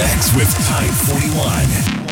mix with Type 41.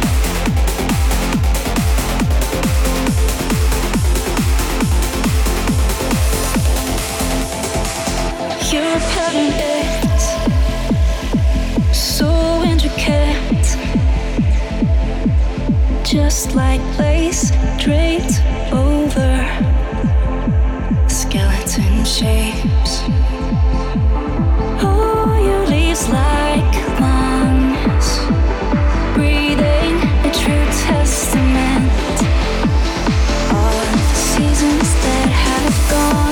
You're a pattern dance, so intricate, just like lace draped over skeleton shapes. Oh, your leaves like lungs, breathing a true testament of the seasons that have gone.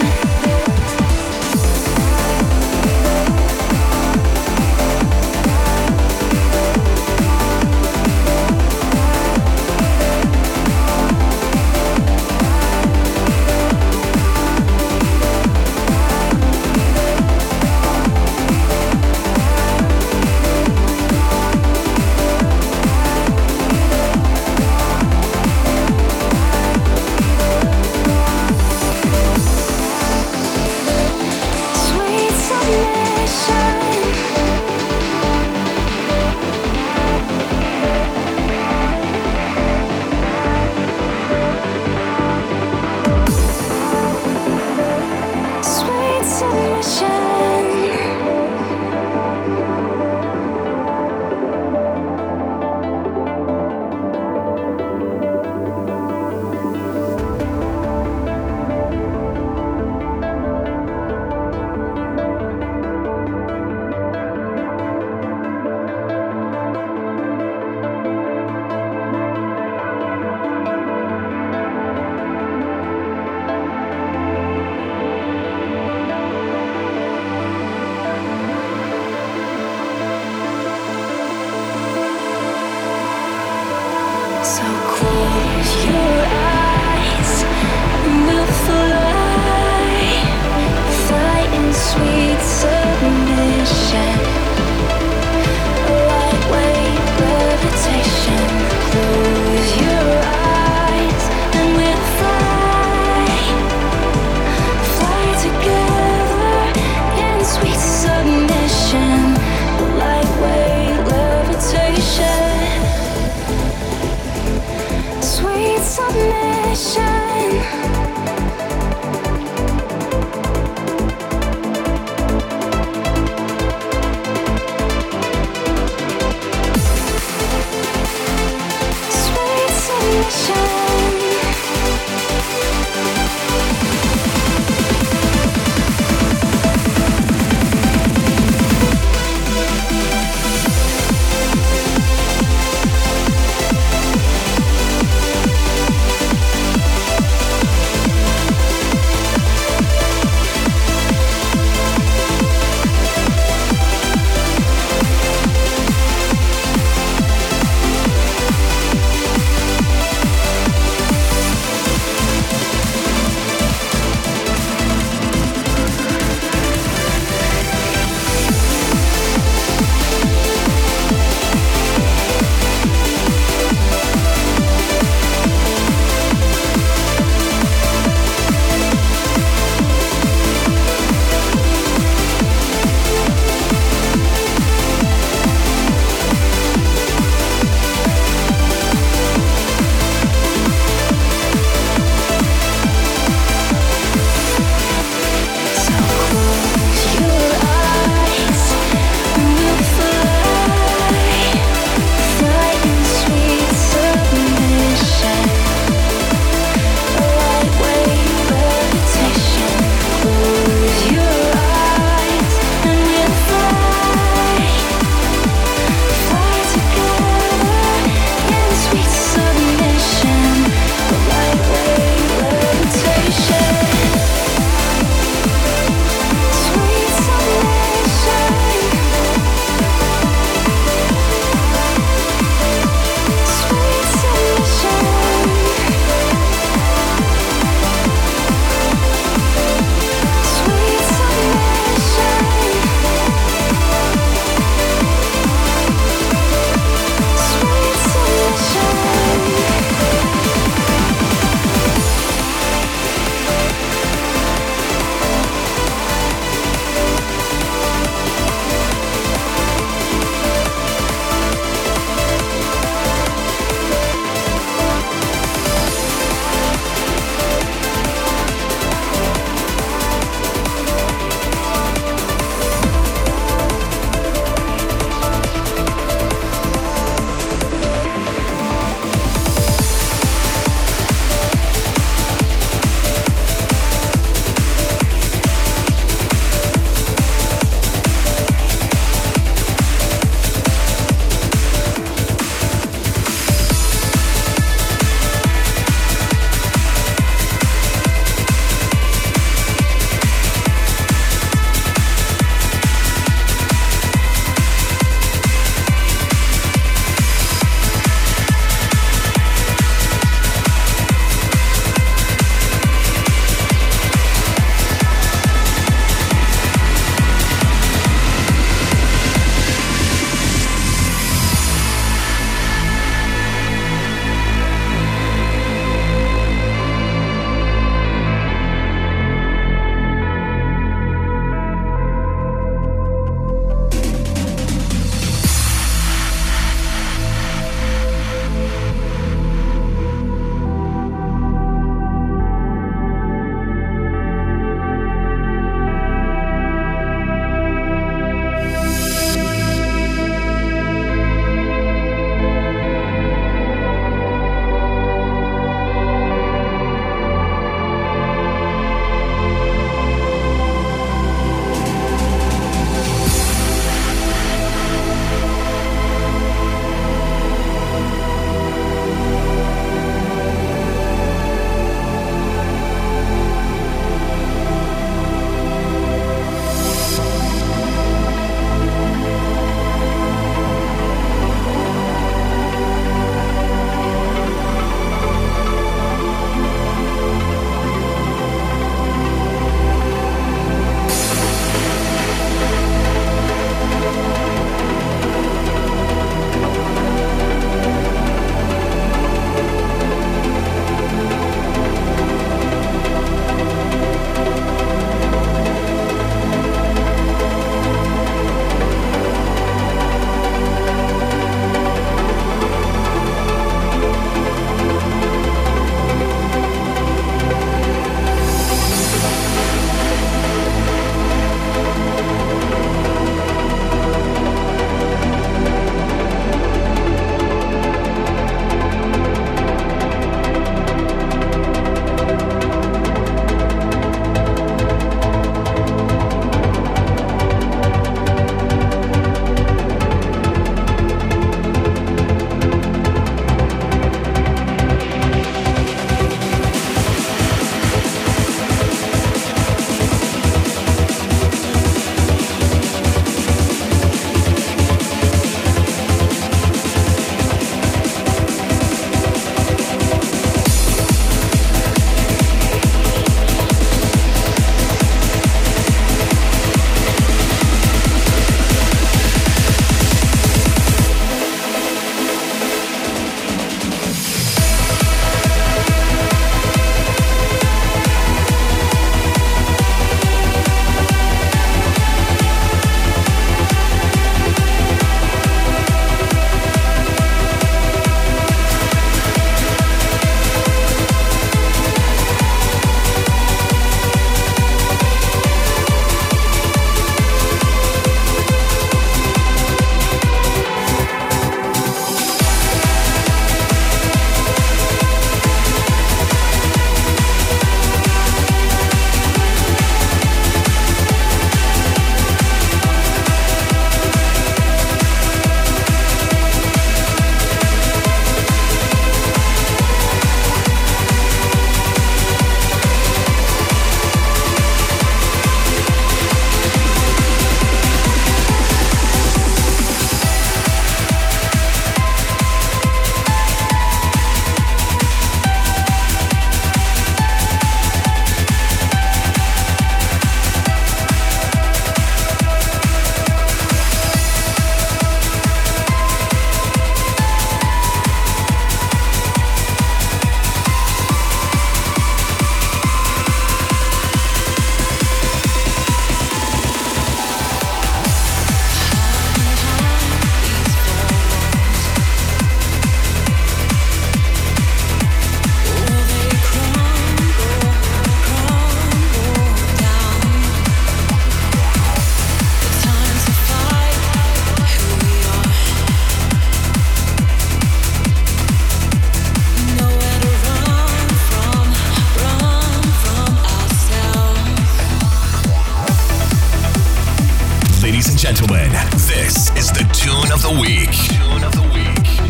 Ladies and gentlemen, this is the Tune of the Week. Tune of the Week.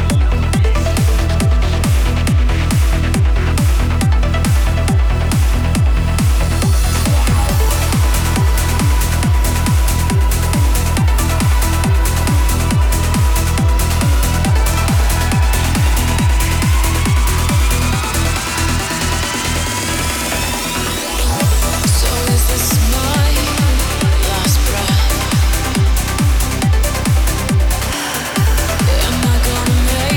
Am I gonna make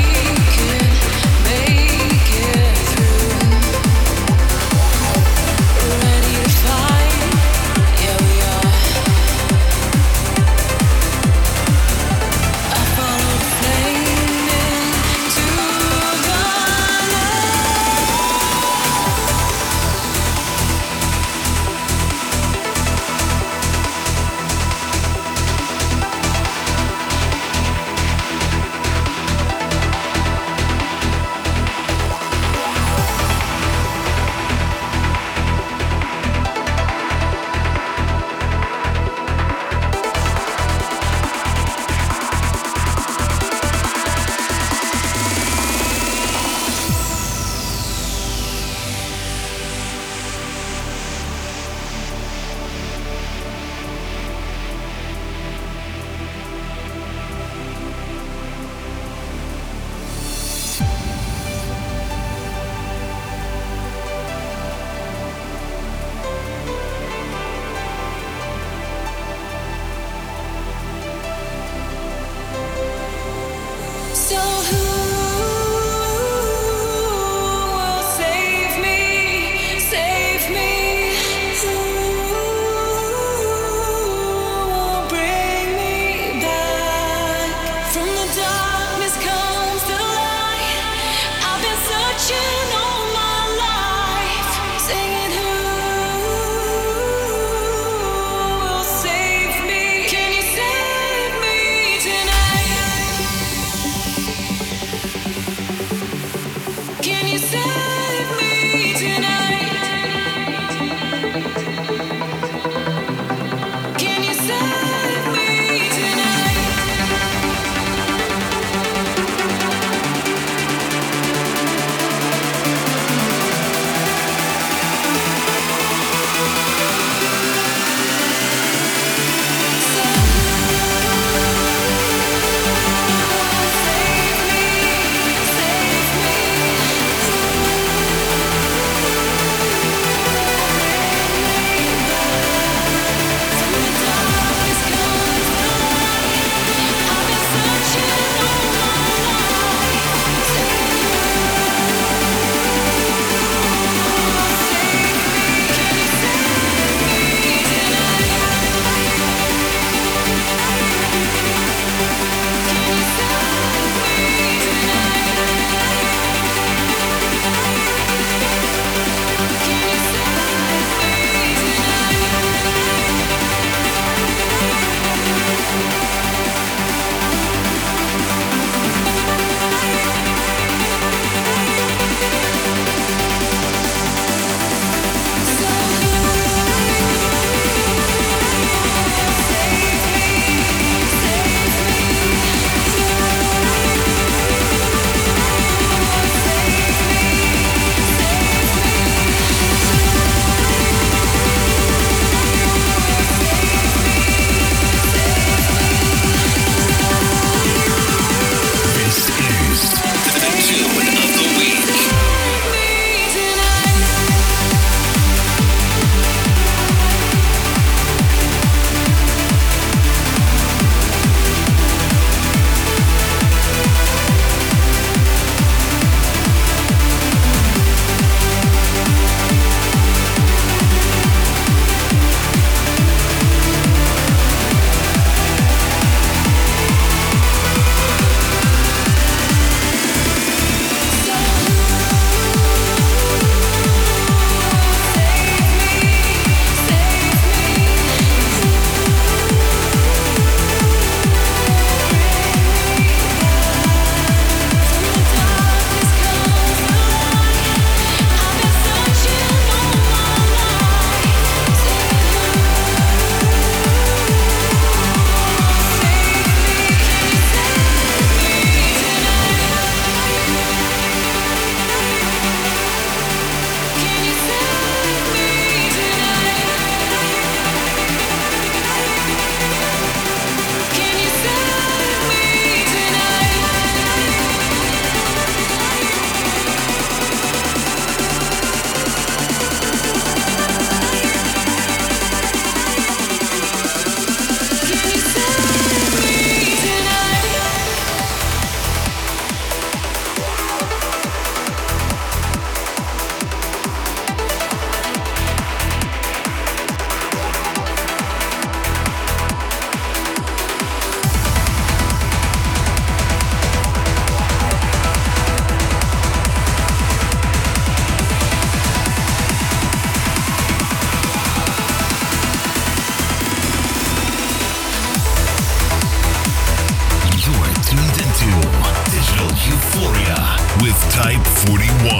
Euphoria with Type 41.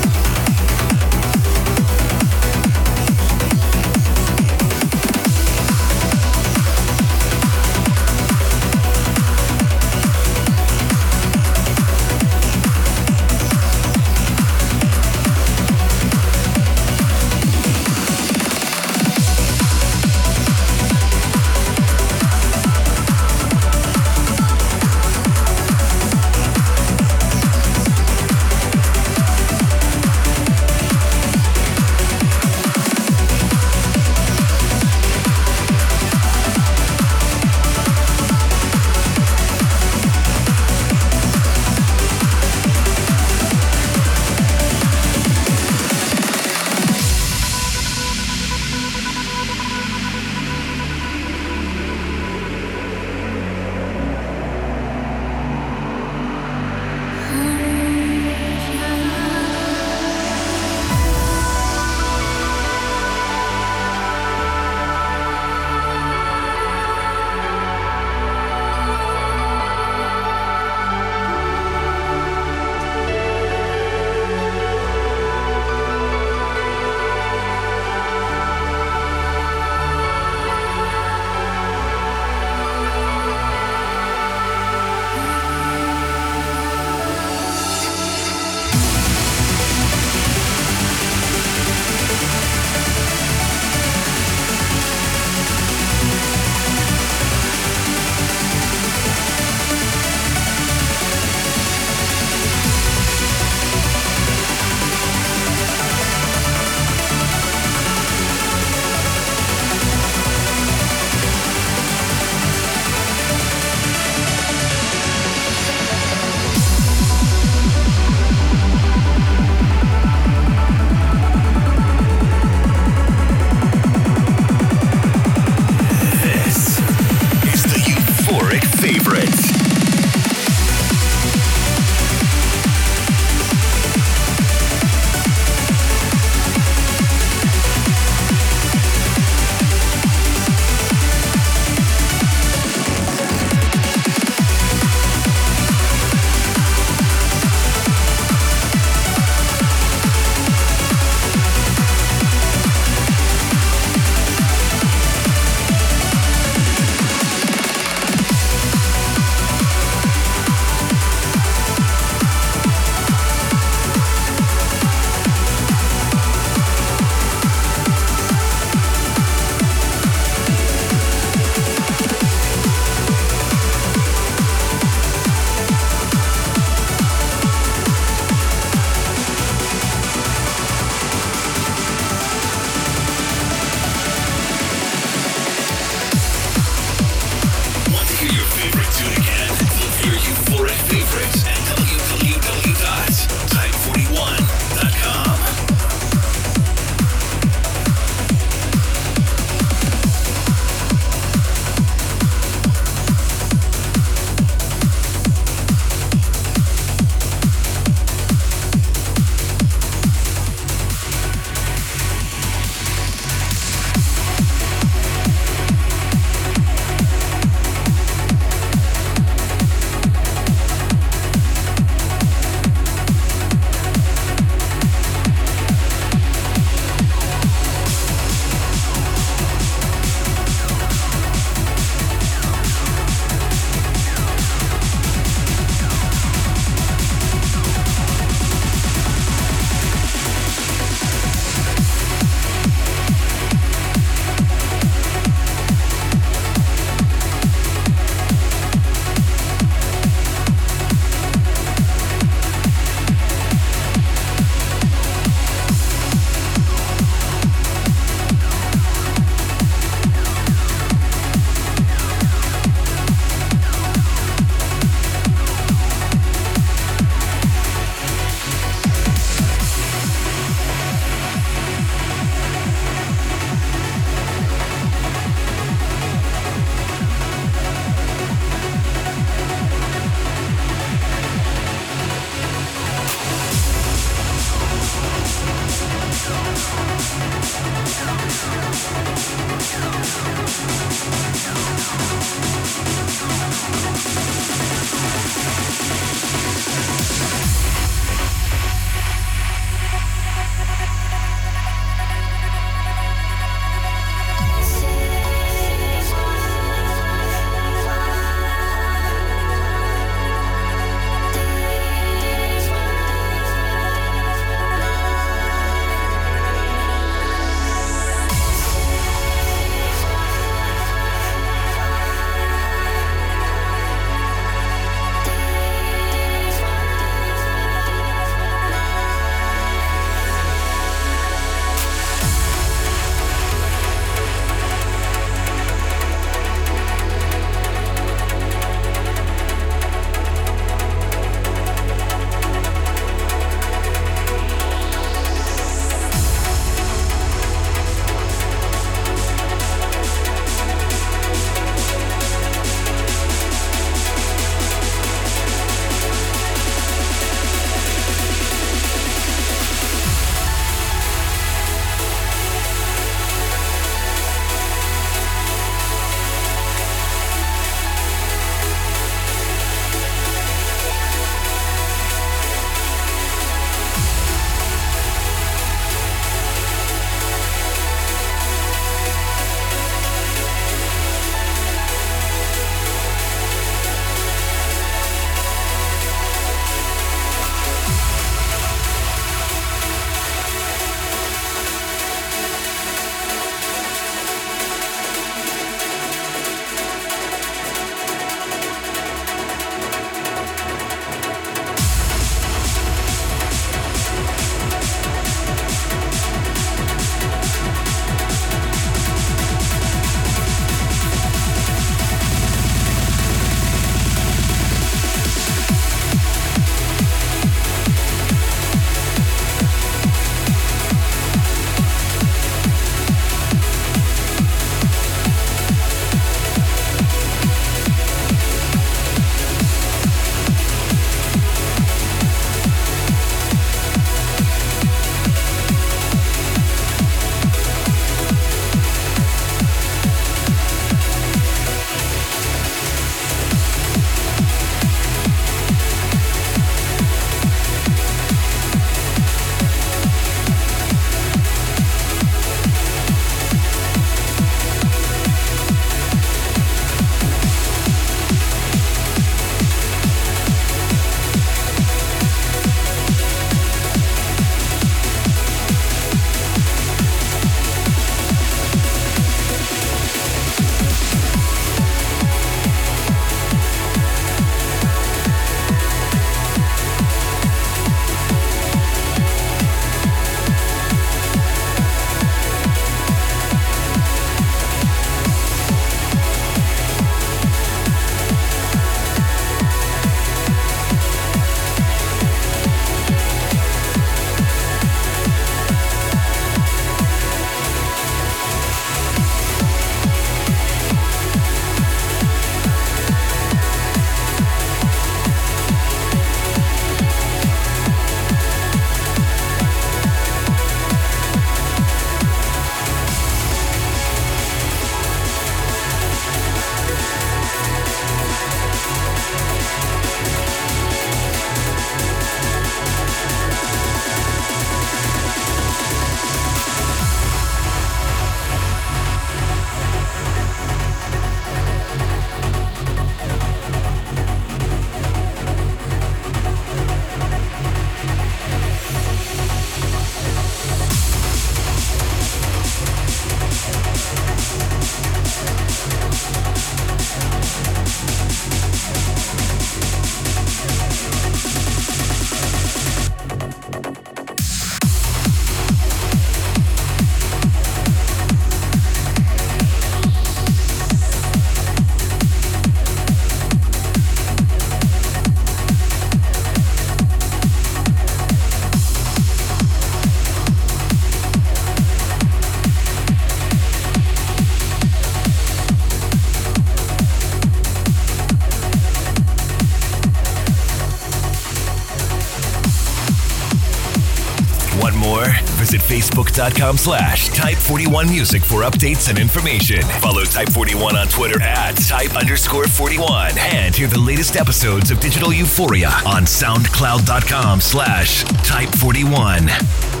Visit Facebook.com/Type41Music for updates and information. Follow Type 41 on Twitter @Type_41. And hear the latest episodes of Digital Euphoria on SoundCloud.com/Type41.